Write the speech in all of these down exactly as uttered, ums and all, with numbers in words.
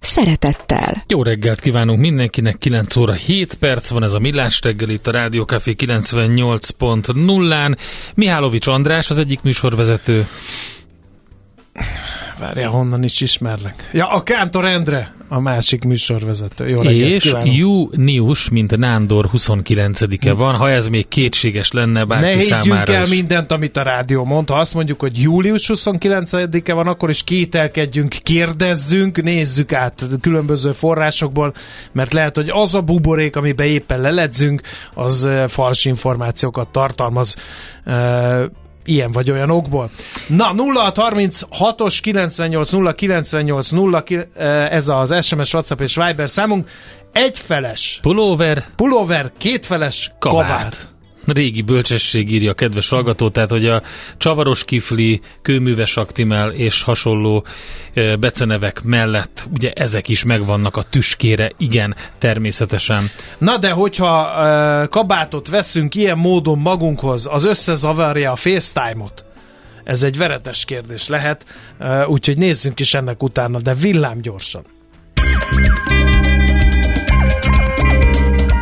szeretettel. Jó reggelt kívánunk mindenkinek, kilenc óra hét perc van, ez a Millás reggel itt a Rádió Café kilencvennyolc pont nullán. Mihálovics András az egyik műsorvezető. Várjál, honnan is ismerlek. Ja, a Kántor Endre, a másik műsorvezető. Jó reggelt, és kívánunk. Június, mint Nándor huszonkilencedike van, ha ez még kétséges lenne bárki ne számára is. Ne higgyünk el mindent, amit a rádió mond. Ha azt mondjuk, hogy július huszonkilencedike van, akkor is kételkedjünk, kérdezzünk, nézzük át különböző forrásokból, mert lehet, hogy az a buborék, amiben éppen leledzünk, az fals információkat tartalmaz. Ilyen vagy olyan okból. Na, nulla hat harminc hatos kilencvennyolc nulla kilencvennyolc nulla, ez az es em es, WhatsApp és Viber számunk. Egyfeles pulóver, pulóver kétfeles kabát. kabát. Régi bölcsesség, írja a kedves hallgató, tehát hogy a csavaros kifli, kőműves aktimál és hasonló becenevek mellett ugye ezek is megvannak a tüskére, igen, természetesen. Na de hogyha uh, kabátot veszünk ilyen módon magunkhoz, az összezavarja a FaceTime-ot? Ez egy veretes kérdés lehet, uh, úgyhogy nézzünk is ennek utána, de villám gyorsan.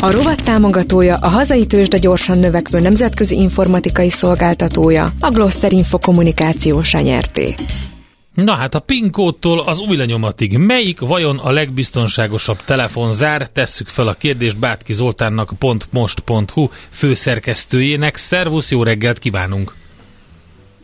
A rovat támogatója, a hazai tőzsde gyorsan növekvő nemzetközi informatikai szolgáltatója, a Gloster Infokommunikációs Nyrt. Na hát a PIN kódtól az új lenyomatig. Melyik vajon a legbiztonságosabb telefonzár? Tesszük fel a kérdést Bátky Zoltánnak, pont most pont hu főszerkesztőjének. Szervusz, jó reggelt kívánunk!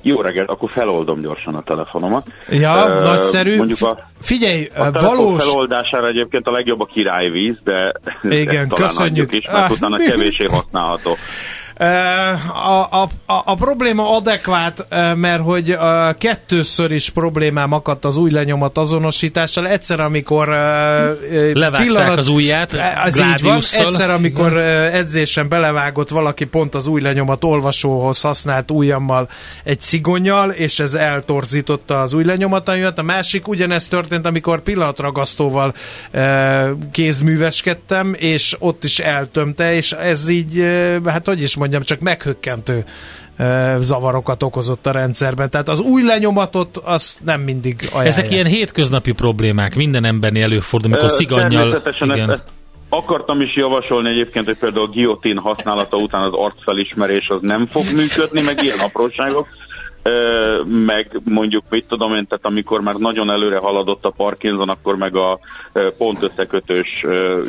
Jó reggelt, akkor feloldom gyorsan a telefonomat. Ja, uh, nagyszerű. Mondjuk a, Figyelj, a telefon valós... feloldására egyébként a legjobb a királyvíz, de igen, köszönjük is, mert ah, utána kevésé használható. A, a, a, a probléma adekvát, mert hogy kettőször is problémám akadt az új lenyomat azonosítással. Egyszer, amikor levágták pillanat, az ujját, az így van. Egyszer, amikor edzésen belevágott valaki pont az új lenyomat olvasóhoz használt ujjammal egy szigonnyal, és ez eltorzította az új lenyomataimat. A másik ugyanezt történt, amikor pillanatragasztóval kézműveskedtem, és ott is eltömte, és ez így, hát hogy is mondjam, csak meghökkentő ö, zavarokat okozott a rendszerben. Tehát az új lenyomatot, azt nem mindig ajánlja. Ezek ilyen hétköznapi problémák, minden embernél előfordul, amikor szigannyal... Akartam is javasolni egyébként, hogy például a guillotine használata után az arcfelismerés az nem fog működni, meg ilyen apróságok. Meg mondjuk, mit tudom én, tehát amikor már nagyon előre haladott a Parkinson, akkor meg a pontösszekötős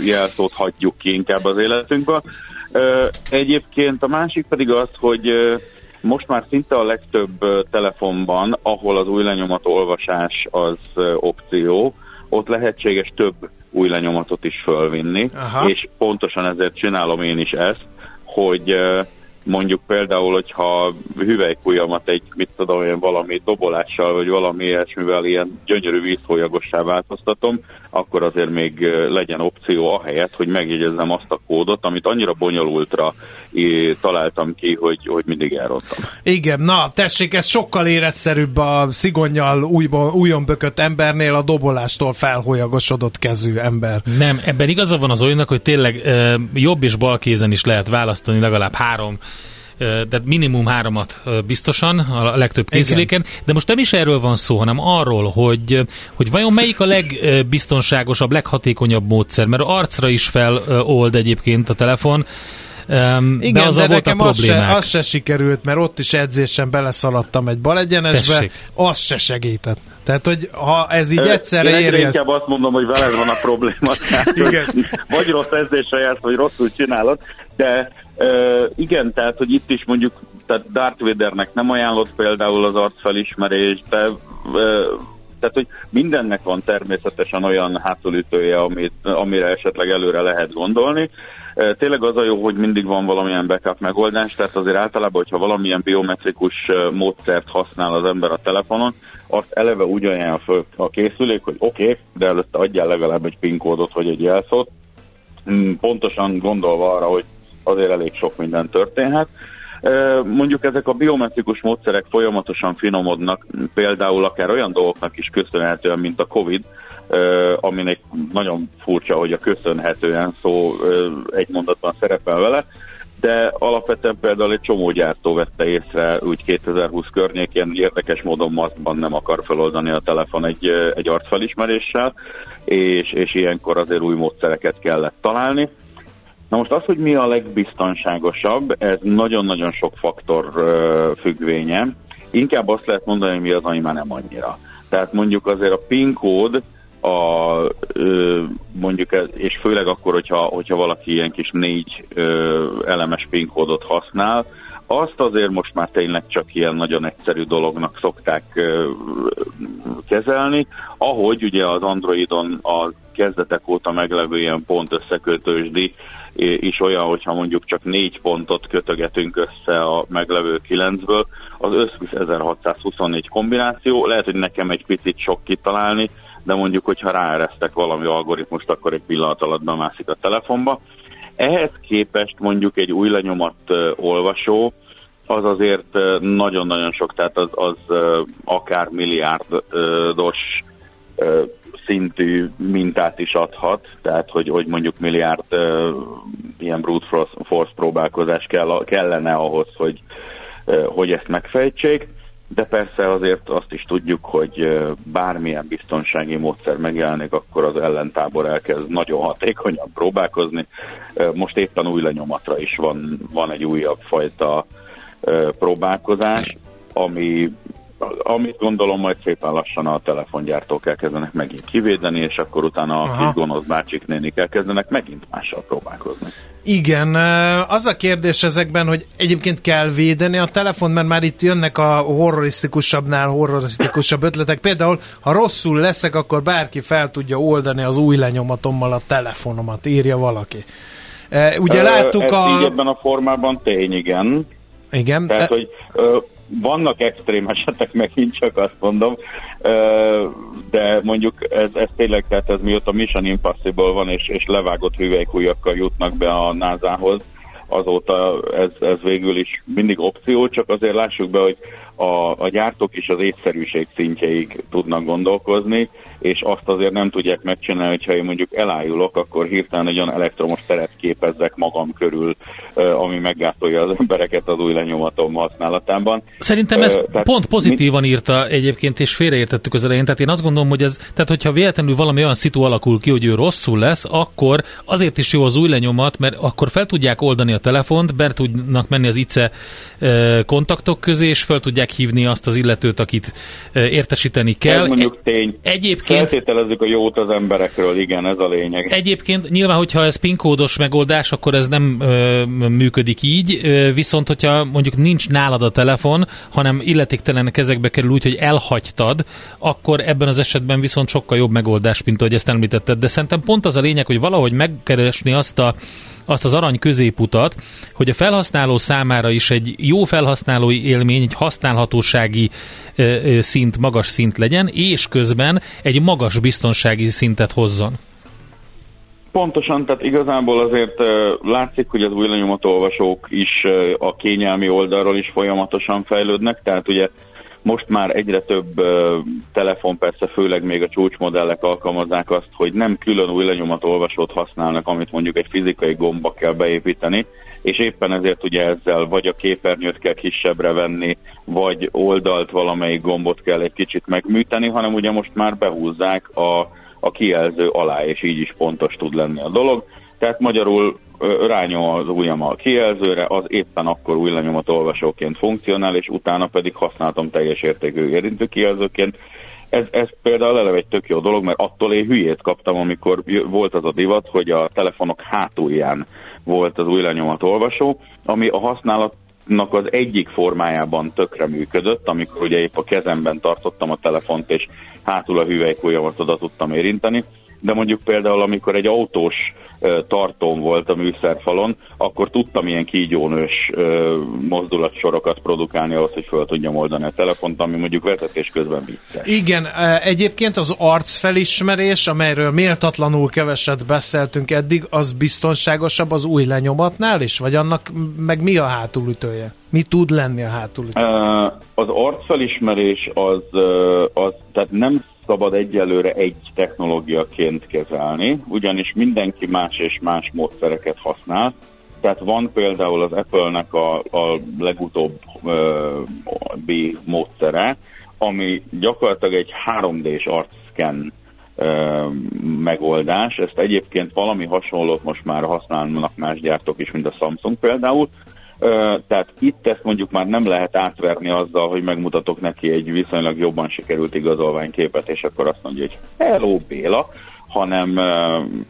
jelszót hagyjuk ki inkább az életünkből. Egyébként a másik pedig az, hogy most már szinte a legtöbb telefonban, ahol az új lenyomat olvasás az opció, ott lehetséges több új lenyomatot is fölvinni. Aha. És pontosan ezért csinálom én is ezt, hogy mondjuk például, hogyha hüvelykujjamat egy, mit tudom én, valami dobolással, vagy valami ilyesmivel ilyen gyönyörű vízfolyagossá változtatom, akkor azért még legyen opció ahelyett, hogy megjegyezzem azt a kódot, amit annyira bonyolultra találtam ki, hogy, hogy mindig elrontottam. Igen, na tessék, ez sokkal életszerűbb a szigonnyal újba, újon bökött embernél, a dobolástól felholyagosodott kezű ember. Nem, ebben igaza van az olyannak, hogy tényleg e, jobb és bal kézen is lehet választani legalább három, de minimum háromat biztosan a legtöbb készüléken. Igen. De most nem is erről van szó, hanem arról, hogy, hogy vajon melyik a legbiztonságosabb, leghatékonyabb módszer, mert arcra is felold egyébként a telefon. Um, igen, de, az de nekem az se, az se sikerült, mert ott is edzésen beleszaladtam egy balegyenesbe, az se segített. Tehát, hogy ha ez így egyszerre érjed... Én egyre inkább azt mondom, hogy veled van a probléma. Tehát, igen. Vagy rossz edzésre jársz, vagy rosszul csinálod, de uh, igen, tehát, hogy itt is mondjuk tehát Darth Vadernek nem ajánlott például az arcfelismerést, de tehát, hogy mindennek van természetesen olyan hátulütője, amit, amire esetleg előre lehet gondolni. Tényleg az a jó, hogy mindig van valamilyen backup megoldás, tehát azért általában, hogyha valamilyen biometrikus módszert használ az ember a telefonon, azt eleve úgy ajánl föl a készülék, hogy oké, okay, de előtte adjál legalább egy pin kódot vagy egy jelszót, pontosan gondolva arra, hogy azért elég sok minden történhet. Mondjuk ezek a biometrikus módszerek folyamatosan finomodnak, például akár olyan dolgoknak is köszönhetően, mint a Covid, aminek nagyon furcsa, hogy a köszönhetően szó egy mondatban szerepel vele, de alapvetően például egy csomó gyártó vette észre úgy kétezer-húsz környékén, érdekes módon maszkban nem akar feloldani a telefon egy, egy arcfelismeréssel, és, és ilyenkor azért új módszereket kellett találni. Na most az, hogy mi a legbiztonságosabb, ez nagyon-nagyon sok faktor függvénye. Inkább azt lehet mondani, hogy mi az, ami már nem annyira. Tehát mondjuk azért a PIN kód, a, mondjuk ez, és főleg akkor, hogyha, hogyha valaki ilyen kis négy elemes PIN kódot használ, azt azért most már tényleg csak ilyen nagyon egyszerű dolognak szokták kezelni, ahogy ugye az Androidon a kezdetek óta meglevő ilyen pont összekötősdi is olyan, hogyha mondjuk csak négy pontot kötögetünk össze a meglevő kilencből, az összvisz ezerhatszázhuszonnégy kombináció, lehet, hogy nekem egy picit sok kitalálni, de mondjuk, hogyha ráeresztek valami algoritmust, akkor egy pillanat alatt bemászik a telefonba. Ehhez képest mondjuk egy új lenyomat olvasó, az azért nagyon-nagyon sok, tehát az, az akár milliárdos szintű mintát is adhat, tehát hogy, hogy mondjuk milliárd ilyen brute force próbálkozás kell, kellene ahhoz, hogy, hogy ezt megfejtsék, de persze azért azt is tudjuk, hogy bármilyen biztonsági módszer megjelenik, akkor az ellentábor elkezd nagyon hatékonyan próbálkozni. Most éppen új lenyomatra is van, van egy újabb fajta próbálkozás, ami, amit gondolom majd szépen lassan a telefongyártók elkezdenek megint kivédeni, és akkor utána a kis gonosz bácsik nénik elkezdenek megint mással próbálkozni. Igen, az a kérdés ezekben, hogy egyébként kell védeni a telefon, mert már itt jönnek a horrorisztikusabbnál horrorisztikusabb ötletek. Például, ha rosszul leszek, akkor bárki fel tudja oldani az új lenyomatommal a telefonomat, írja valaki. Ugye láttuk ez a... így ebben a formában tény, igen. Igen. Tehát, hogy... vannak extrém esetek, megint csak azt mondom, de mondjuk ez, ez tényleg, tehát ez mióta Mission Impossible van, és, és levágott hüvelykujjakkal jutnak be a názához, azóta ez, ez végül is mindig opció, csak azért lássuk be, hogy a, a gyártók is az észszerűség szintjeig tudnak gondolkozni, és azt azért nem tudják megcsinálni, hogyha én mondjuk elájulok, akkor hirtelen egy olyan elektromos teret képezzek magam körül, ami meggátolja az embereket az új lenyomatom használatában. Szerintem ez uh, pont pozitívan mit... írta egyébként, és félreértettük az elején. Tehát én azt gondolom, hogy ez, tehát hogyha véletlenül valami olyan szitu alakul ki, hogy ő rosszul lesz, akkor azért is jó az új lenyomat, mert akkor fel tudják oldani a telefont, be tudnak menni az ICE kontaktok közé, és fel tudják hívni azt az illetőt, akit értesíteni kell. Mondjuk tény. Egyébként feltételezzük a jót az emberekről, igen, ez a lényeg. Egyébként nyilván, hogyha ez pinkódos megoldás, akkor ez nem ö, működik így, ö, viszont hogyha mondjuk nincs nálad a telefon, hanem illetéktelen kezekbe kerül úgy, hogy elhagytad, akkor ebben az esetben viszont sokkal jobb megoldás, mint ahogy ezt említetted. De szerintem pont az a lényeg, hogy valahogy megkeresni azt a azt az arany középutat, hogy a felhasználó számára is egy jó felhasználói élmény, egy használhatósági szint, magas szint legyen, és közben egy magas biztonsági szintet hozzon. Pontosan, tehát igazából azért látszik, hogy az új lenyomatolvasók is a kényelmi oldalról is folyamatosan fejlődnek, tehát ugye most már egyre több ö, telefon, persze főleg még a csúcsmodellek alkalmazzák azt, hogy nem külön új lenyomatolvasót használnak, amit mondjuk egy fizikai gomba kell beépíteni, és éppen ezért ugye ezzel vagy a képernyőt kell kisebbre venni, vagy oldalt valamelyik gombot kell egy kicsit megműteni, hanem ugye most már behúzzák a, a kijelző alá, és így is pontos tud lenni a dolog. Tehát magyarul rányom az ujjam a kijelzőre, az éppen akkor új lenyomatolvasóként funkcionál, és utána pedig használtam teljes értékű érintő kijelzőként. Ez, ez például eleve egy tök jó dolog, mert attól én hülyét kaptam, amikor volt az a divat, hogy a telefonok hátulján volt az új lenyomatolvasó, ami a használat az egyik formájában tökre működött, amikor ugye épp a kezemben tartottam a telefont, és hátul a hüvelykujjamat oda tudtam érinteni, de mondjuk például, amikor egy autós tartón volt a műszerfalon, akkor tudtam ilyen kígyónős mozdulatsorokat produkálni ahhoz, hogy föl tudjam oldani a telefont, ami mondjuk vezetés közben vicces. Igen, egyébként az arcfelismerés, amelyről méltatlanul keveset beszéltünk eddig, az biztonságosabb az új lenyomatnál is? Vagy annak meg mi a hátulütője? Mi tud lenni a hátulütője? Az arcfelismerés az, az tehát nem szabad egyelőre egy technológiaként kezelni, ugyanis mindenki más és más módszereket használ. Tehát van például az Apple-nek a, a legutóbb ö, B módszere, ami gyakorlatilag egy három dés arcszken ö, megoldás. Ezt egyébként valami hasonlót most már használnak más gyártók is, mint a Samsung például. Tehát itt ezt mondjuk már nem lehet átverni azzal, hogy megmutatok neki egy viszonylag jobban sikerült igazolványképet, és akkor azt mondja, hogy hello Béla, hanem,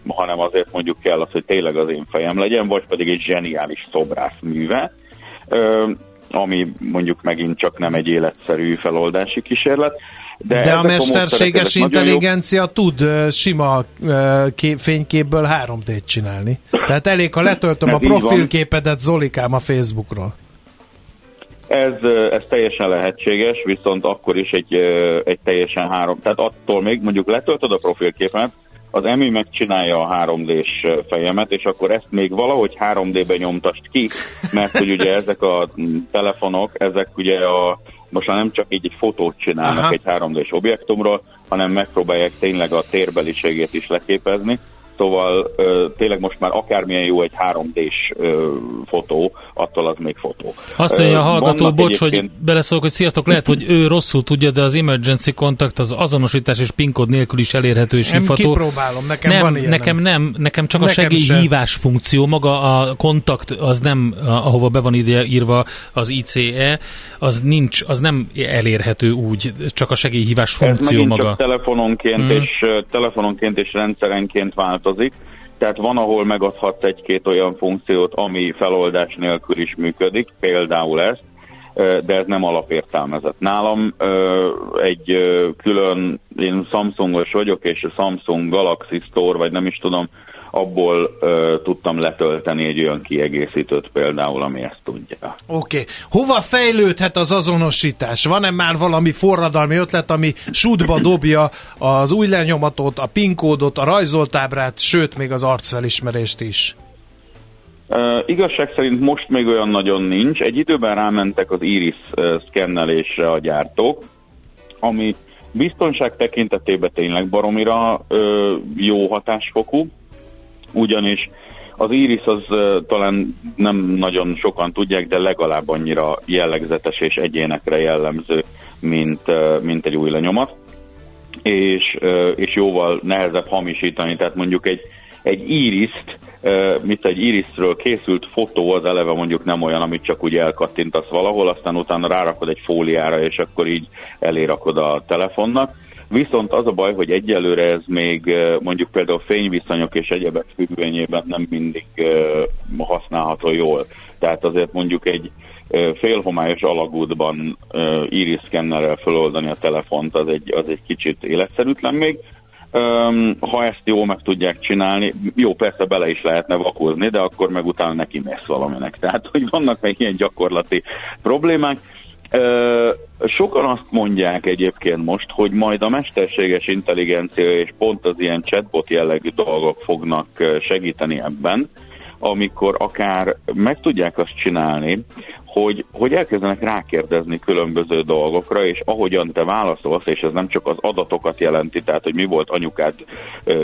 hanem azért mondjuk kell az, hogy tényleg az én fejem legyen, vagy pedig egy zseniális szobrász műve, ami mondjuk megint csak nem egy életszerű feloldási kísérlet. De, de a mesterséges a intelligencia tud sima kép, fényképből három dét csinálni. Tehát elég, ha letöltöm a profilképedet, Zolikám, a Facebookról. Ez, ez teljesen lehetséges, viszont akkor is egy, egy teljesen három... Tehát attól még mondjuk letöltöd a profilképet, az em i megcsinálja a három dés fejemet, és akkor ezt még valahogy három débe nyomtast ki, mert hogy ugye ezek a telefonok, ezek ugye a... Most már nem csak így egy fotót csinálnak Aha. egy három dés objektumról, hanem megpróbálják tényleg a térbeliségét is leképezni. Szóval ö, tényleg most már akármilyen jó egy három dés ö, fotó, attól az még fotó. Azt mondja a hallgató, Vannak bocs, egyébként... hogy beleszólok, hogy sziasztok, lehet, hogy ő rosszul tudja, de az emergency contact, az azonosítás és pinkód nélkül is elérhető és hívható. Nem kipróbálom, nekem nem, van ilyen. Nekem nem, nekem csak nekem a segélyhívás sem. Funkció, maga a kontakt, az nem, ahova be van ide írva az i cé e, az nincs, az nem elérhető úgy, csak a segélyhívás funkció maga. Csak telefononként, hmm. és, telefononként és rendszerenként vált. Tehát van, ahol megadhat egy-két olyan funkciót, ami feloldás nélkül is működik, például ezt, de ez nem alapértelmezett. Nálam egy külön, én Samsungos vagyok, és a Samsung Galaxy Store, vagy nem is tudom, abból tudtam letölteni egy olyan kiegészítőt például, ami ezt tudja. Oké. Okay. Hova fejlődhet az azonosítás? Van-e már valami forradalmi ötlet, ami sútba dobja az új lenyomatot, a pin kódot, a rajzolt ábrát, sőt, még az arcfelismerést is? Uh, igazság szerint most még olyan nagyon nincs. Egy időben rámentek az iris szkennelésre a gyártók, ami biztonság tekintetében tényleg baromira uh, jó hatásfokú, ugyanis az iris az uh, talán nem nagyon sokan tudják, de legalább annyira jellegzetes és egyénekre jellemző, mint, uh, mint egy új lenyomat, és, uh, és jóval nehezebb hamisítani, tehát mondjuk egy Egy íriszt, mint egy íriszről készült fotó az eleve mondjuk nem olyan, amit csak úgy elkattintasz valahol, aztán utána rárakod egy fóliára, és akkor így elérakod a telefonnak. Viszont az a baj, hogy egyelőre ez még mondjuk például fényviszonyok és egyebek függvényében nem mindig használható jól. Tehát azért mondjuk egy félhomályos alagútban íriszkennerrel feloldani a telefont, az egy, az egy kicsit életszerűtlen még. Ha ezt jól meg tudják csinálni, jó, persze bele is lehetne vakozni, de akkor meg utána neki mész valaminek. Tehát, hogy vannak meg ilyen gyakorlati problémák. Sokan azt mondják egyébként most, hogy majd a mesterséges intelligencia és pont az ilyen chatbot jellegű dolgok fognak segíteni ebben, amikor akár meg tudják azt csinálni, hogy, hogy elkezdenek rákérdezni különböző dolgokra, és ahogyan te válaszolsz, és ez nem csak az adatokat jelenti, tehát hogy mi volt anyukád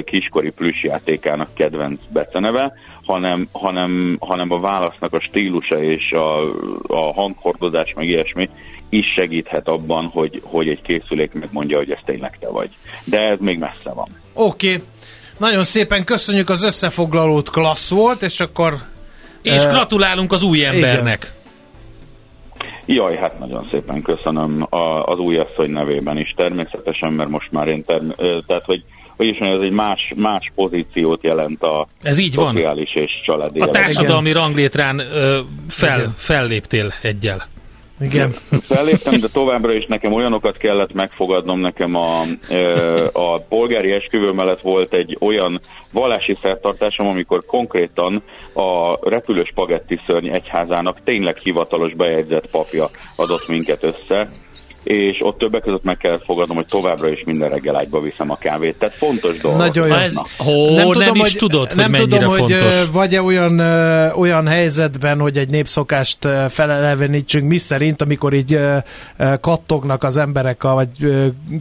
kiskori plüssjátékának kedvenc beceneve, hanem, hanem, hanem a válasznak a stílusa és a, a hanghordozás, meg ilyesmi is segíthet abban, hogy, hogy egy készülék megmondja, hogy ez tényleg te vagy. De ez még messze van. Oké. Okay. Nagyon szépen köszönjük az összefoglalót, klassz volt, és akkor... És gratulálunk az új embernek. Igen. Jaj, hát nagyon szépen köszönöm a, az újasszony nevében is természetesen, mert most már én term- tehát, hogy vagyis ez egy más, más pozíciót jelent a ez így szociális van. És családi a életben. Társadalmi ranglétrán ö, fel, felléptél egyel. Igen. Felléptem, de továbbra is nekem olyanokat kellett megfogadnom, nekem a, a polgári esküvő mellett volt egy olyan vallási szertartásom, amikor konkrétan a repülő spagetti szörny egyházának tényleg hivatalos bejegyzett papja adott minket össze, és ott többek között meg kellett fogadnom, hogy továbbra is minden reggel ágyba viszem a kávét. Tehát fontos dolog. Nagyon jó. Ez, hó, nem tudom, nem is hogy, tudod, hogy nem mennyire tudom, fontos. Hogy, vagy-e olyan, olyan helyzetben, hogy egy népszokást felelevenítsünk, mi szerint, amikor így kattognak az emberek, vagy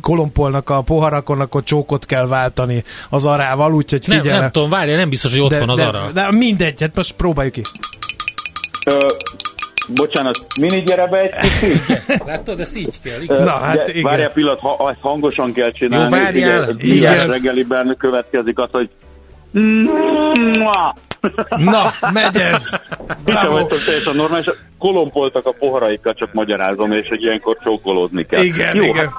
kolompolnak a poharakon, akkor csókot kell váltani az arával, úgyhogy figyelj. Nem, nem tudom, várja, nem biztos, hogy ott de, van az de, ara. De mindegy, hát most próbáljuk ki. Ö... Bocsánat, mindig gyere be egy kicsit? Látod, ezt így kell. Igen. Na, hát igen. Várjál pillanat, ha, hangosan kell csinálni. Jó, várjál. Millás reggeliben következik az, hogy... Na, megy ez! Sem vagytok teljesen normális. Kolompoltak a poharaikkal, csak magyarázom, és hogy ilyenkor csókolódni kell. Igen, jó, igen.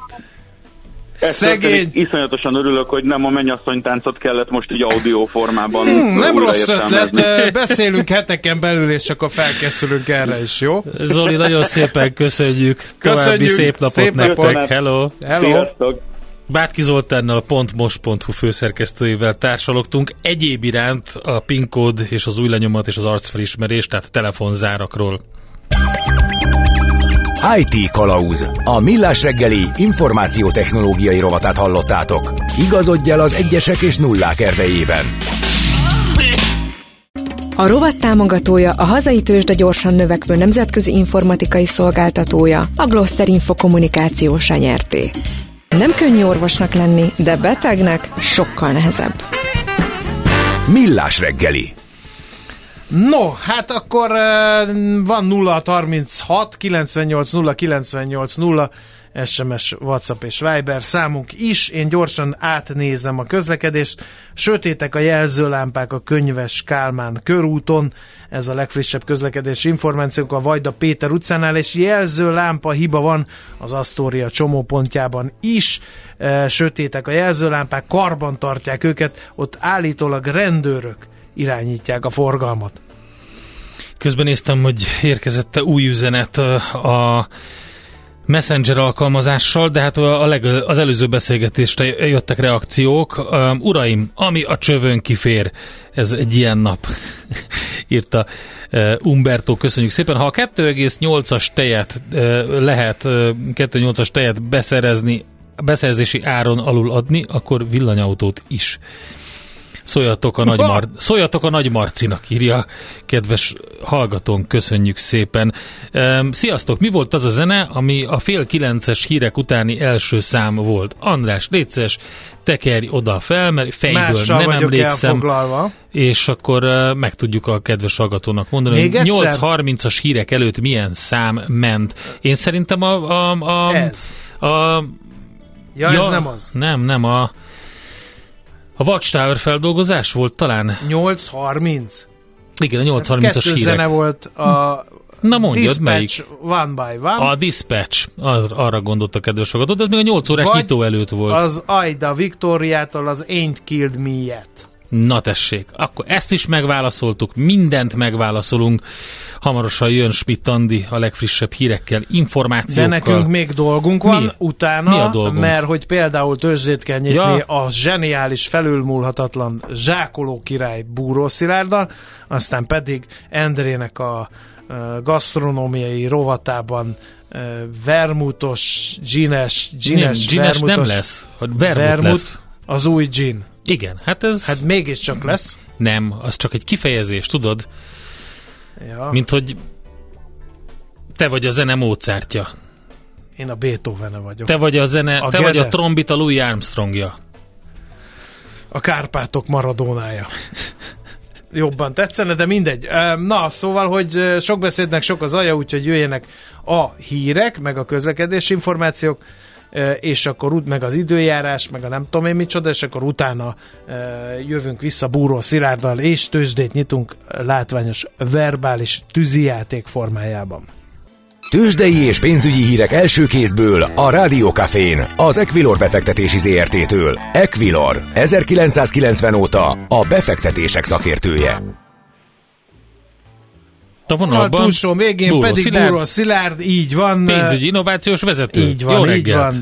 Szegény. Iszonyatosan örülök, hogy nem a mennyasszony táncot kellett most így audio formában hmm, nem rossz ötlet, beszélünk heteken belül, és akkor felkészülünk erre is, jó? Zoli, nagyon szépen köszönjük, köszönjük. További szép napot szép nektek, napot. Hello! Hello. Sziasztok! Bátky Zoltánnal, a pont most pont hu főszerkesztőjével társalogtunk. Egyéb iránt a PIN kód és az új lenyomat és az arcfelismerés, tehát a telefonzárakról. i té Kalauz. A Millás reggeli információtechnológiai rovatát hallottátok. Igazodj el az egyesek és nullák erdejében. A rovat támogatója a hazai tőzsde gyorsan növekvő nemzetközi informatikai szolgáltatója, a Gloster Infokommunikációs Nyrt. Nem könnyű orvosnak lenni, de betegnek sokkal nehezebb. Millás reggeli. No, hát akkor uh, van nulla harminchat kilencvennyolc nulla kilencvennyolc nulla es em es, WhatsApp és Viber számunk is. Én gyorsan átnézem a közlekedést. Sötétek a jelzőlámpák a Könyves Kálmán körúton. Ez a legfrissebb közlekedési információk a Vajda Péter utcánál, és jelzőlámpa hiba van az Asztória csomópontjában is. Sötétek a jelzőlámpák, karban tartják őket, ott állítólag rendőrök irányítják a forgalmat. Közben néztem, hogy érkezett új üzenet a Messenger alkalmazással, de hát a leg, az előző beszélgetésre jöttek reakciók. Uraim, ami a csövön kifér, ez egy ilyen nap, írta Umberto, köszönjük szépen. Ha a kettő egész nyolcas tejet lehet, kettő egész nyolcas tejet beszerezni, beszerzési áron alul adni, akkor villanyautót is. Szóljatok a, nagy Mar- Szóljatok a Nagy Marcinak, írja kedves hallgatónk, köszönjük szépen. Sziasztok, mi volt az a zene, ami a fél kilences hírek utáni első szám volt? András, létszes, tekerj oda fel, mert fejből mással nem emlékszem. És akkor meg tudjuk a kedves hallgatónak mondani, még hogy nyolc harmincas hírek előtt milyen szám ment. Én szerintem a... a, a, a, a ja, ez ja, nem az. Nem, nem, a... A Watchtower feldolgozás volt talán? nyolc harminc Igen, a nyolc harmincas hírek. Kettő zene volt a Na mondjad, Dispatch melyik? One by One. A Dispatch, Ar- arra gondolt a kedves hallgató, de ez még a nyolc órás vagy nyitó előtt volt. Az Aida Victoriától az Ain't Killed Me Yet. Na tessék, akkor ezt is megválaszoltuk, mindent megválaszolunk. Hamarosan jön Schmidt Andi a legfrissebb hírekkel, információkkal. De nekünk még dolgunk van. Mi? Utána, Mi a dolgunk? Mert hogy például tőzsdét kell nyitni ja. a zseniális, felülmúlhatatlan zsákoló király Buró Szilárddal, aztán pedig Endrének a gasztronómiai rovatában vermutos, gines, gines, nem, gines vermutos, nem lesz, vermut, vermut lesz. Az új gin. Igen, hát ez... Hát mégiscsak lesz. Nem, az csak egy kifejezés, tudod? Ja. Mint hogy te vagy a zene Mozartja. Én a Beethoven vagyok. Te vagy a zene, a te Gede? Vagy a trombita Louis Armstrongja. A Kárpátok Maradónája. Jobban tetszene, de mindegy. Na, szóval, hogy sok beszédnek sok az alja, úgyhogy jöjjenek a hírek, meg a közlekedési információk, és akkor úgy meg az időjárás, meg a nem tudom én micsoda, és akkor utána jövünk vissza Buró Szilárddal, és tőzsdét nyitunk látványos verbális tűzijáték formájában. Tőzsdei és pénzügyi hírek első kézből a Rádió Cafén, az Equilor befektetési zé er té-től. Equilor, ezerkilencszázkilencven óta a befektetések szakértője. A vonalban a túlsó végén Buró pedig Szilárd. Buró Szilárd, így van. Pénzügyi innovációs vezető. Így van, jó reggelt. Így van.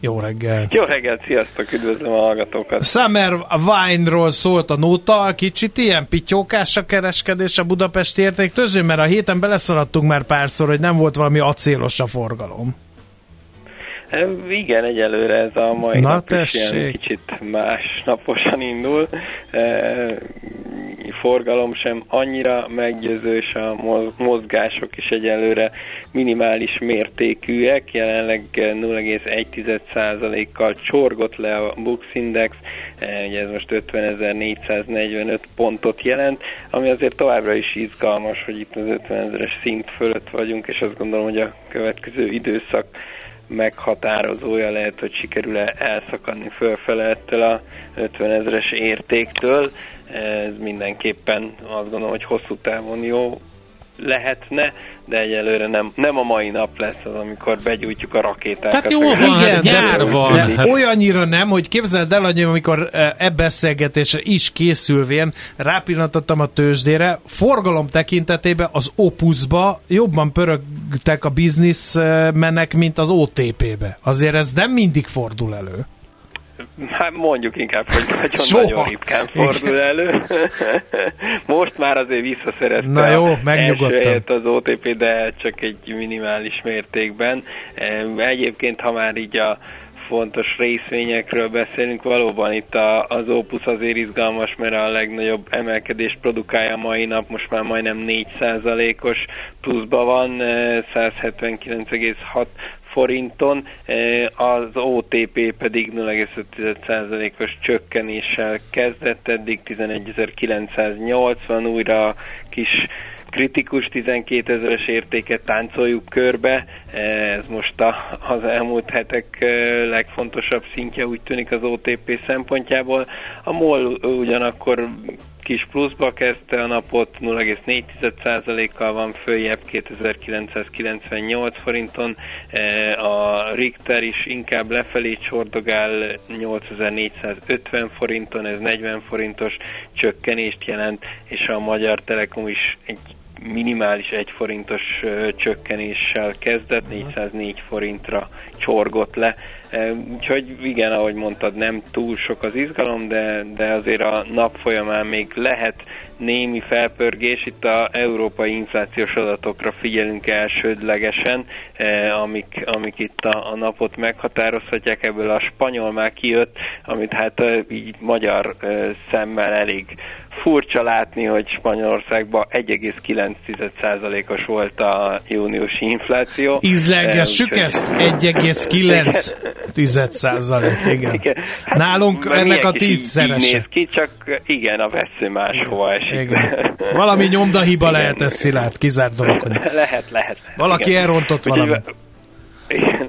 Jó reggel. Jó reggel, sziasztok, üdvözlöm a hallgatókat. Summer Wine-ról szólt a nóta, kicsit ilyen pityókás a kereskedés a budapesti értéktőzsdén, mert a héten beleszaladtunk már párszor, hogy nem volt valami acélos a forgalom. Igen, egyelőre ez a mai Na, nap tessék. is ilyen kicsit másnaposan indul. Forgalom sem annyira meggyőző, és a mozgások is egyelőre minimális mértékűek. Jelenleg nulla egész egy százalékkal csorgott le a Bux Index, ugye ez most ötvenezer-négyszáznegyvenöt pontot jelent, ami azért továbbra is izgalmas, hogy itt az ötvenezres szint fölött vagyunk, és azt gondolom, hogy a következő időszak meghatározója lehet, hogy sikerül-e elszakadni fölfele ettől a ötvenezres értéktől. Ez mindenképpen azt gondolom, hogy hosszú távon jó lehetne, de egyelőre nem, nem a mai nap lesz az, amikor begyújtjuk a rakétákat. Tehát jó, van, igen, nyár van. De olyannyira nem, hogy képzeld el, hogy amikor e beszélgetésre is készülvén rápillantottam a tőzsdére, forgalom tekintetében az Opusba jobban pörögtek a bizniszmenek, mint az o té pé-be. Azért ez nem mindig fordul elő. Hát mondjuk inkább, hogy nagyon-nagyon ritkán fordul elő. Most már azért visszaszerezte Na jó, a első helyet az o té pé, de csak egy minimális mértékben. Egyébként, ha már így a fontos részvényekről beszélünk, valóban itt a, az Opus azért izgalmas, mert a legnagyobb emelkedést produkálja mai nap, most már majdnem négy százalékos pluszban van, száz hetvenkilenc egész hat forinton, az o té pé pedig nulla egész öt százalékos csökkenéssel kezdett, eddig tizenegyezer-kilencszáznyolcvan, újra kis kritikus tizenkétezeres értéket táncoljuk körbe, ez most a, az elmúlt hetek legfontosabb szintje úgy tűnik az o té pé szempontjából. A MOL ugyanakkor kis pluszba kezdte a napot, nulla egész négy százalékkal van följebb kétezer-kilencszázkilencvennyolc forinton, a Richter is inkább lefelé csordogál nyolcezer-négyszázötven forinton, ez negyven forintos csökkenést jelent, és a Magyar Telekom is egy minimális egy forintos csökkenéssel kezdett, négyszáznégy forintra csorgott le. Úgyhogy igen, ahogy mondtad, nem túl sok az izgalom, de, de azért a nap folyamán még lehet némi felpörgés. Itt az európai inflációs adatokra figyelünk elsődlegesen, amik, amik itt a, a napot meghatározhatják. Ebből a spanyol már kijött, amit hát így magyar szemmel elég furcsa látni, hogy Spanyolországban egy egész kilenc százalékos volt a júniusi infláció. Ízlelgessük e, ezt? egy egész kilenc százalék, igen. igen. Hát nálunk ennek a tízszerese. Így néz ki, csak igen, a vesző máshova esik. Igen. Valami nyomdahiba igen. lehet ez, Szilárd, kizárt dolog. Lehet, lehet, lehet. Valaki igen. elrontott valamit. Igen.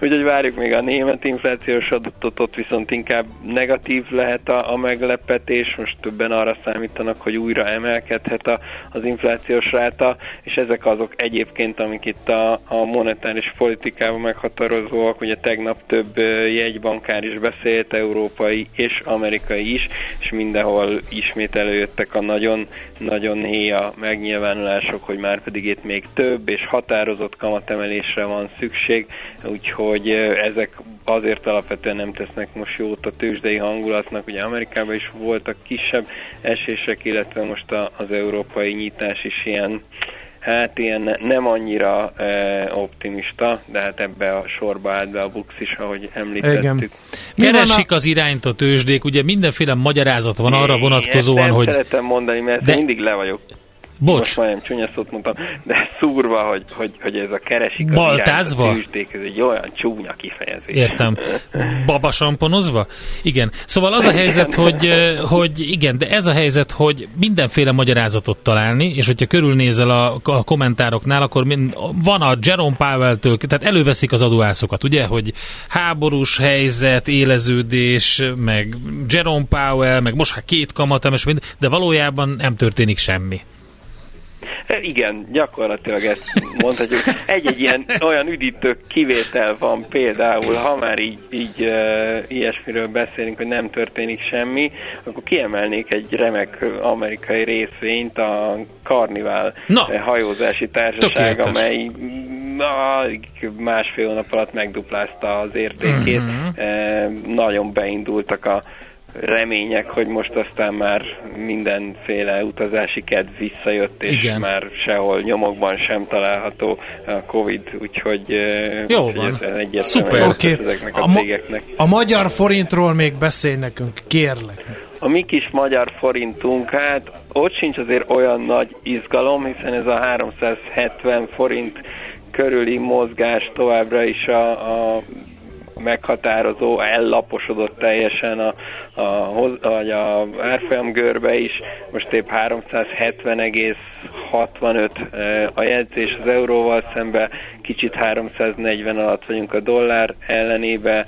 Úgyhogy várjuk még a német inflációs adatot, ott viszont inkább negatív lehet a, a meglepetés, most többen arra számítanak, hogy újra emelkedhet a, az inflációs ráta, és ezek azok egyébként, amik itt a, a monetáris politikában meghatározóak, ugye tegnap több jegybankár is beszélt, európai és amerikai is, és mindenhol ismét előjöttek a nagyon-nagyon héja megnyilvánulások, hogy már pedig itt még több és határozott kamatemelésre van szükség, úgyhogy hogy ezek azért alapvetően nem tesznek most jót a tőzsdei hangulatnak. Ugye Amerikában is voltak kisebb esések, illetve most az európai nyitás is ilyen, hát ilyen nem annyira eh, optimista, de hát ebbe a sorba állt be a Bux is, ahogy említettük. Keresik a... az irányt a tőzsdék, ugye mindenféle magyarázat van arra vonatkozóan, ezt nem hogy... szeretem mondani, mert de... mindig le vagyok. Bocs. Most már nem csúnya szót mondtam, de szúrva, hogy, hogy, hogy ez a keresik az irányba tűzték, ez egy olyan csúnya kifejezés. Értem. Babasamponozva? Igen. Szóval az a helyzet, hogy, hogy igen, de ez a helyzet, hogy mindenféle magyarázatot találni, és hogyha körülnézel a, a kommentároknál, akkor mind, van a Jerome Powell-től, tehát előveszik az adóászokat, ugye, hogy háborús helyzet, éleződés, meg Jerome Powell, meg most hát két kamatem, és mind, de valójában nem történik semmi. Igen, gyakorlatilag ezt mondhatjuk. Egy-egy ilyen olyan üdítő kivétel van például, ha már így, így e, ilyesmiről beszélünk, hogy nem történik semmi, akkor kiemelnék egy remek amerikai részvényt, a Carnival Na. hajózási társaság, amely na, másfél hónap alatt megduplázta az értékét. Uh-huh. E, nagyon beindultak a remények, hogy most aztán már mindenféle utazási kedv visszajött, és igen, már sehol nyomokban sem található a Covid, úgyhogy jó van. Szuper, oké. Ezeknek a, a, ma- a magyar forintról még beszélj nekünk, kérlek. A mi kis magyar forintunk, hát ott sincs azért olyan nagy izgalom, hiszen ez a háromszázhetven forint körüli mozgás továbbra is a, a meghatározó, ellaposodott teljesen a, a, a, a árfolyam görbe is, most épp háromszázhetven egész hatvanöt a jegyzés az euróval szemben, kicsit háromszáznegyven alatt vagyunk a dollár ellenébe,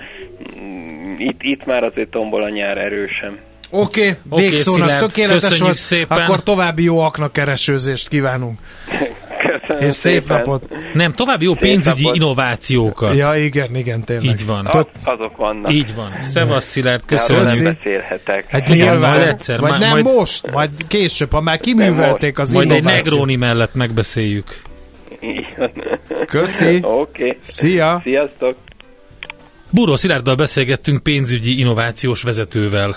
itt, itt már azért tombol a nyár erősen. Oké, okay, végszónak okay, tökéletes volt, szépen. Akkor további jó aknakeresőzést kívánunk. Köszönöm és szép szépen. Napot. Nem, további jó szép pénzügyi napot. Innovációkat. Ja, igen, igen, tényleg. Így van. Az, azok vannak. Így van. Szevasz, Szilárd, köszönöm. Nem beszélhetek. Hát nyilván. Egyszer, vagy nem majd, most, majd később, ha már kiművelték az innovációt. Majd egy Negroni mellett megbeszéljük. Köszi. Okay. Szia. Sziasztok. Buró Szilárddal beszélgettünk pénzügyi innovációs vezetővel.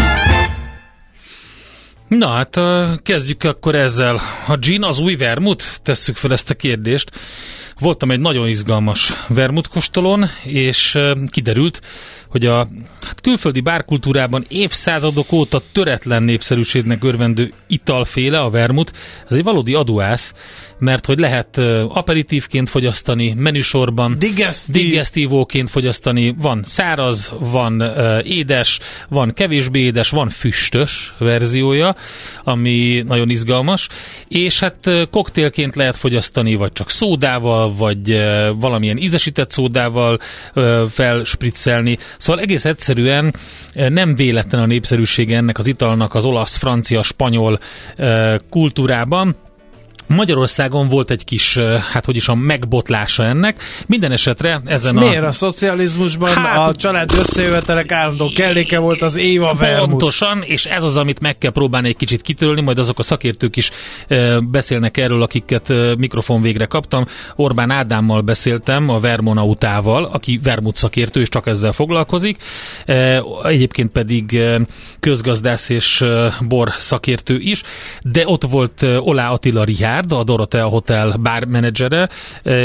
Na hát, kezdjük akkor ezzel. A gin az új vermut? Tesszük fel ezt a kérdést. Voltam egy nagyon izgalmas vermutkóstolón, és kiderült, hogy a hát külföldi bárkultúrában évszázadok óta töretlen népszerűségnek örvendő italféle, a vermut, az egy valódi aduász, mert hogy lehet aperitívként fogyasztani, menüsorban, digesztívóként fogyasztani, van száraz, van édes, van kevésbé édes, van füstös verziója, ami nagyon izgalmas, és hát koktélként lehet fogyasztani, vagy csak szódával, vagy valamilyen ízesített szódával felspriccelni. Szóval egész egyszerűen nem véletlen a népszerűsége ennek az italnak az olasz, francia, spanyol kultúrában. Magyarországon volt egy kis, hát hogy is a megbotlása ennek. Minden esetre ezen Miért a... Miért a szocializmusban hát... a család összejövetelek állandó kelléke volt az éva vermut? Pontosan, és ez az, amit meg kell próbálni egy kicsit kitörölni, majd azok a szakértők is beszélnek erről, akiket mikrofon végre kaptam. Orbán Ádámmal beszéltem, a Vermonautával, aki vermut szakértő, és csak ezzel foglalkozik. Egyébként pedig közgazdász és bor szakértő is, de ott volt Oláh Attila Richárd, a Dorothea Hotel bármenedzsere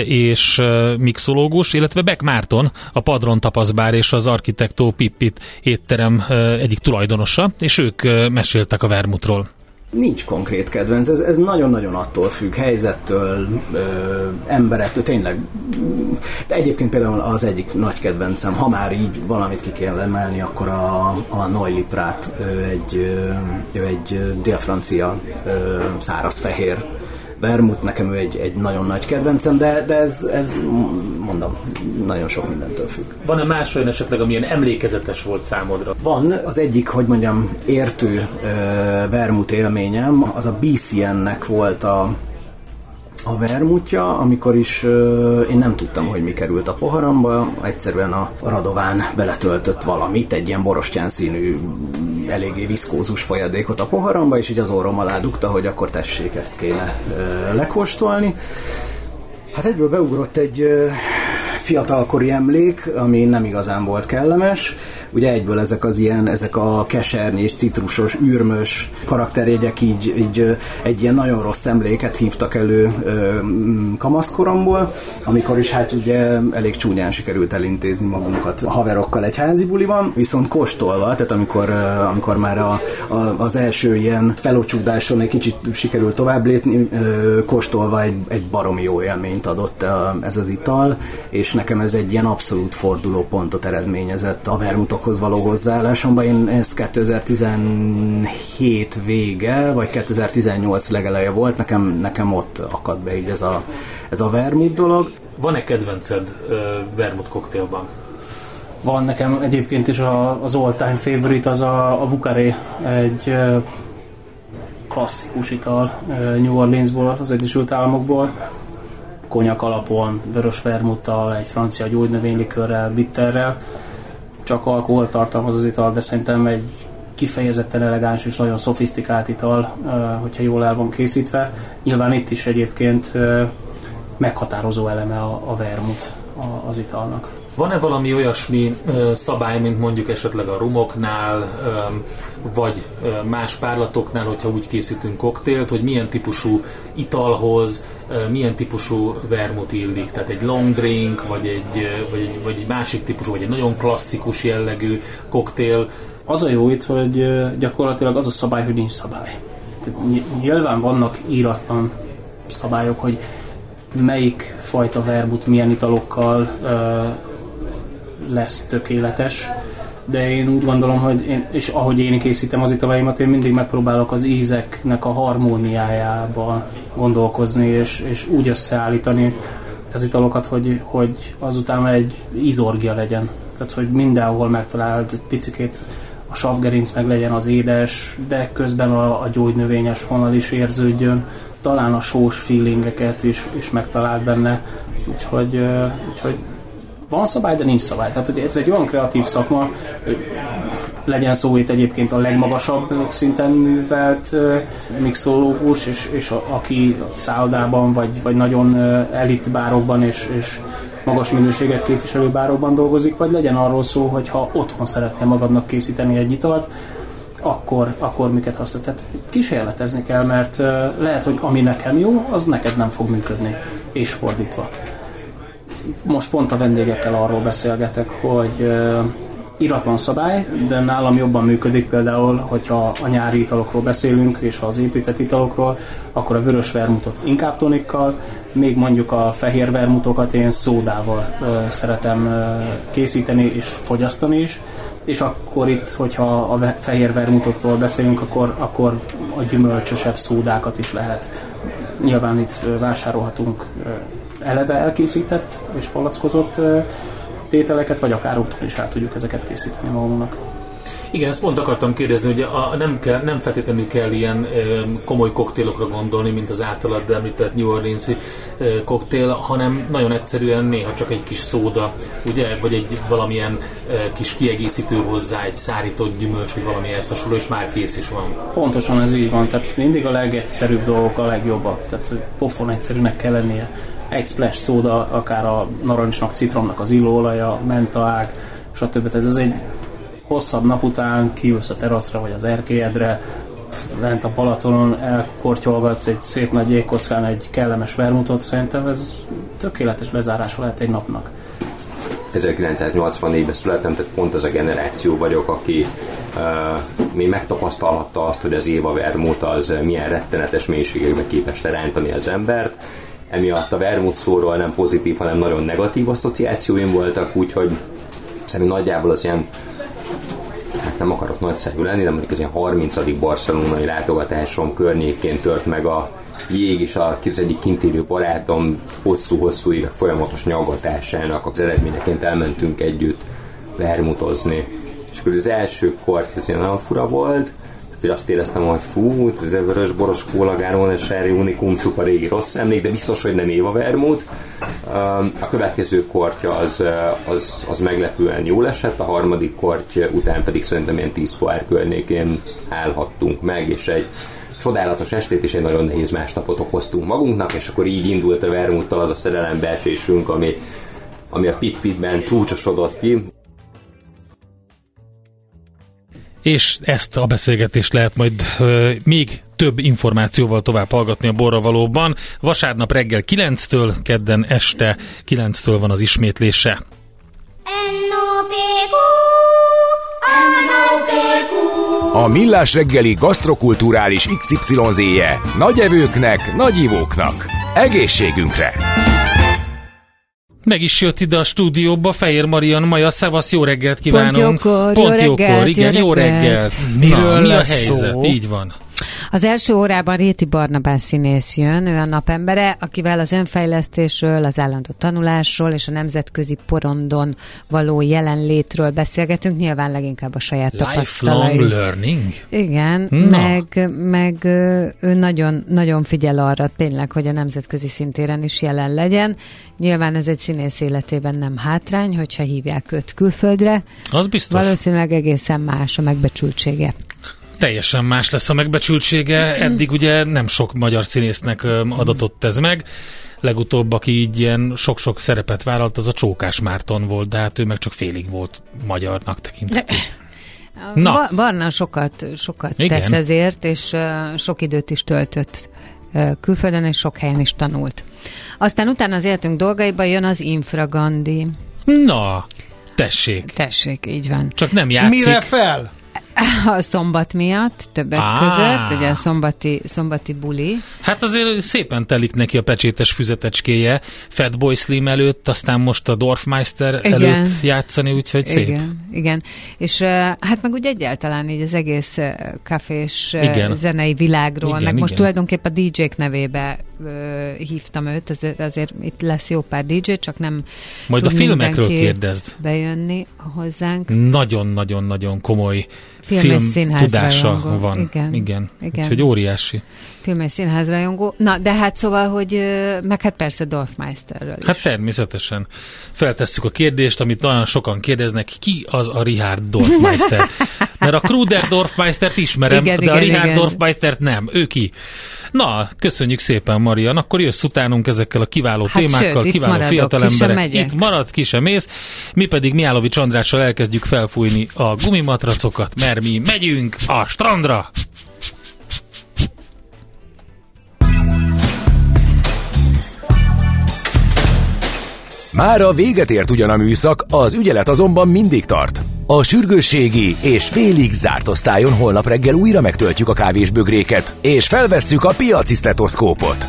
és mixológus, illetve Beck Márton, a Padron Tapas Bár és az Arquitecto Pitpit étterem egyik tulajdonosa, és ők meséltek a vermutról. Nincs konkrét kedvenc, ez, ez nagyon-nagyon attól függ, helyzettől, ö, emberektől, tényleg. De egyébként például az egyik nagy kedvencem, ha már így valamit ki kell emelni, akkor a, a Noilly Prat, ő egy, ő egy dél-francia szárazfehér vermut, nekem ő egy, egy nagyon nagy kedvencem, de, de ez, ez, mondom, nagyon sok mindentől függ. Van-e más olyan esetleg, amilyen emlékezetes volt számodra? Van. Az egyik, hogy mondjam, értő ö, vermut élményem, az a bé cé en-nek volt a, a vermutja, amikor is ö, én nem tudtam, hogy mi került a poharamba, egyszerűen a Radován beletöltött valamit, egy ilyen borostyán színű, eléggé viszkózus folyadékot a poharamba, és így az orrom alá dugta, hogy akkor tessék, ezt kéne ö, lekóstolni. Hát egyből beugrott egy ö, fiatalkori emlék, ami nem igazán volt kellemes, ugye egyből ezek az ilyen, ezek a kesernés, citrusos, űrmös karakterjegyek így, így egy ilyen nagyon rossz emléket hívtak elő kamaszkoromból, amikor is hát ugye elég csúnyán sikerült elintézni magunkat a haverokkal egy házi buliban, viszont kóstolva, tehát amikor, amikor már a, a, az első ilyen felocsúdáson egy kicsit sikerült tovább lépni, kóstolva egy, egy baromi jó élményt adott ez az ital, és nekem ez egy ilyen abszolút fordulópontot eredményezett a vermutokhoz való hozzáállásomban. Én ez kétezer-tizenhét vége, vagy kétezer-tizennyolc legeleje volt, nekem, nekem ott akadt be így ez a, ez a vermut dolog. Van-e kedvenced uh, vermut koktélban? Van, nekem egyébként is a, az all-time favorite az a, a Vukaré, egy uh, klasszikus ital uh, New Orleansból, az Egyesült Államokból. Konyak alapon, vörös vermuttal, egy francia gyógynövénylikőrrel, bitterrel. Csak alkohol tartalmaz az ital, de szerintem egy kifejezetten elegáns és nagyon szofisztikált ital, hogyha jól el van készítve. Nyilván itt is egyébként meghatározó eleme a, a vermut az italnak. Van-e valami olyasmi szabály, mint mondjuk esetleg a rumoknál, vagy más párlatoknál, hogyha úgy készítünk koktélt, hogy milyen típusú italhoz, milyen típusú vermut illik? Tehát egy long drink, vagy egy, vagy egy, vagy egy másik típusú, vagy egy nagyon klasszikus jellegű koktél? Az a jó itt, hogy gyakorlatilag az a szabály, hogy nincs szabály. Nyilván vannak íratlan szabályok, hogy melyik fajta vermut milyen italokkal lesz tökéletes, de én úgy gondolom, hogy én, és ahogy én készítem az italaimat, én mindig megpróbálok az ízeknek a harmóniájában gondolkozni, és, és úgy összeállítani az italokat, hogy, hogy azután egy ízorgia legyen. Tehát, hogy mindenhol megtaláld egy picikét, a savgerinc meg legyen az édes, de közben a, a gyógynövényes vonal is érződjön, talán a sós feelingeket is, is megtaláld benne, úgyhogy, úgyhogy van szabály, de nincs szabály. Tehát ez egy olyan kreatív szakma, legyen szó itt egyébként a legmagasabb szinten művelt mixológus, és, és a, aki szállodában, vagy, vagy nagyon elit bárokban, és, és magas minőséget képviselő bárokban dolgozik, vagy legyen arról szó, hogy ha otthon szeretnél magadnak készíteni egy italt, akkor, akkor miket használ. Tehát kísérletezni kell, mert lehet, hogy ami nekem jó, az neked nem fog működni, és fordítva. Most pont a vendégekkel arról beszélgetek, hogy uh, iratlan szabály, de nálam jobban működik például, hogyha a nyári italokról beszélünk, és az épített italokról, akkor a vörös vermutot inkább tonikkal, még mondjuk a fehér vermutokat én szódával uh, szeretem uh, készíteni és fogyasztani is, és akkor itt, hogyha a fehér vermutokról beszélünk, akkor, akkor a gyümölcsösebb szódákat is lehet. Nyilván itt uh, vásárolhatunk uh, eleve elkészített és palackozott tételeket, vagy akár otthon is el tudjuk ezeket készíteni magunknak. Igen, ezt pont akartam kérdezni, hogy a, nem, kell, nem feltétlenül kell ilyen ö, komoly koktélokra gondolni, mint az általad említett New Orleans-i ö, koktél, hanem nagyon egyszerűen néha csak egy kis szóda, ugye, vagy egy valamilyen ö, kis kiegészítő hozzá, egy szárított gyümölcs, vagy valami elszasúló, és már kész is van. Pontosan ez így van, tehát mindig a legegyszerűbb dolgok a legjobbak, tehát pofon egyszerűnek kell lennie. Egy splash szóda, akár a narancsnak, citromnak az illóolaja, mentaág, stb. Tehát ez egy hosszabb nap után kiülsz a teraszra vagy az erkélyedre, lent a Balatonon, elkortyolgatsz egy szép nagy jégkockán egy kellemes vermutot, szerintem ez tökéletes lezárása lehet egy napnak. ezerkilencszáznyolcvannégyben születtem, tehát pont az a generáció vagyok, aki uh, még megtapasztalhatta azt, hogy az éva vermut az milyen rettenetes mélységekbe képes lerántani az embert. Emiatt a vermut szóról nem pozitív, hanem nagyon negatív asszociációim voltak, úgyhogy szerintem nagyjából az ilyen, hát nem akarok nagyszájú lenni, de mondjuk az ilyen harmincadik barcelonai látogatásom környékén tört meg a jég, és az egyik kintérő barátom hosszú-hosszú évek folyamatos nyaggatásának az eredményeként elmentünk együtt vermutozni. És akkor az első korty az ilyen nagyon fura volt, hogy azt éreztem, hogy fú, ez a vörös boros kóla, gáron és erre unikum, csupa régi rossz emlék, de biztos, hogy nem éva vermut. A következő kortya az, az, az meglepően jól esett, a harmadik korty után pedig szerintem ilyen tíz pohár környékén állhattunk meg, és egy csodálatos estét és egy nagyon nehéz másnapot okoztunk magunknak, és akkor így indult a vermuttal az a szerelembeesésünk, ami, ami a Pitpitben csúcsosodott ki. és ezt a beszélgetést lehet majd ö, még több információval tovább hallgatni a Borravalóban. Vasárnap reggel kilenctől, kedden este kilenctől van az ismétlése. A Millás reggeli gasztrokulturális iksz ipszilon zé-je nagy evőknek, nagy ivóknak. Egészségünkre! Meg is jött ide a stúdióba Fejér Marian Maja. Szevasz, jó reggelt kívánunk! Pont jókor, Pont jó reggelt, jókor, igen, jó reggelt! Miről Na, mi a helyzet? Szó? Így van. Az első órában Réti Barnabás színész jön, ő a napembere, akivel az önfejlesztésről, az állandó tanulásról és a nemzetközi porondon való jelenlétről beszélgetünk, nyilván leginkább a saját tapasztalai. Lifelong learning? Igen, meg, meg ő nagyon, nagyon figyel arra tényleg, hogy a nemzetközi szintéren is jelen legyen. Nyilván ez egy színész életében nem hátrány, hogyha hívják őt külföldre. Az biztos. Valószínűleg egészen más a megbecsültsége. Teljesen más lesz a megbecsültsége, eddig ugye nem sok magyar színésznek adatott ez meg. Legutóbb, aki így ilyen sok-sok szerepet vállalt, az a Csókás Márton volt, de hát ő meg csak félig volt magyarnak tekintett. Na. Barna sokat, sokat tesz ezért, és sok időt is töltött külföldön, és sok helyen is tanult. Aztán utána az életünk dolgaiban jön az Infragandi. Na, tessék. Tessék, így van. Csak nem játszik. Mire fel? A szombat miatt, többek ah. között, ugye a szombati, szombati buli. Hát azért szépen telik neki a pecsétes füzetecskéje, Fatboy Slim előtt, aztán most a Dorfmeister igen. előtt játszani, úgyhogy szép. Igen, igen. És hát meg úgy egyáltalán így az egész kafés igen. zenei világról, igen, meg igen. most tulajdonképpen a dé jék nevébe hívtam őt, azért, azért itt lesz jó pár dé jé, csak nem majd tud a filmekről kérdezd. Bejönni hozzánk. Nagyon-nagyon-nagyon komoly filmes színháztudása van. Igen. Igen. Igen. Úgyhogy óriási. Filmes színházrajongó. Na, de hát szóval, hogy meg hát persze Dorfmeisterről is. Hát természetesen. Feltesszük a kérdést, amit nagyon sokan kérdeznek, ki az a Richard Dorfmeister? Mert a Kruder Dorfmeistert ismerem, igen, de igen, a Richard Dorfmeistert nem. Ő ki? Na, köszönjük szépen, Marian. Akkor jössz utánunk ezekkel a kiváló hát témákkal, sőt, kiváló fiatalemberek. Itt maradsz, ki sem mész. Mi pedig Mihálovics Andrással elkezdjük felfújni a gumimatracokat, mert mi megyünk a strandra! Már a véget ért ugyan a műszak, az ügyelet azonban mindig tart. A sürgősségi és félig zárt osztályon holnap reggel újra megtöltjük a kávésbögréket, és felvesszük a piaci sztetoszkópot.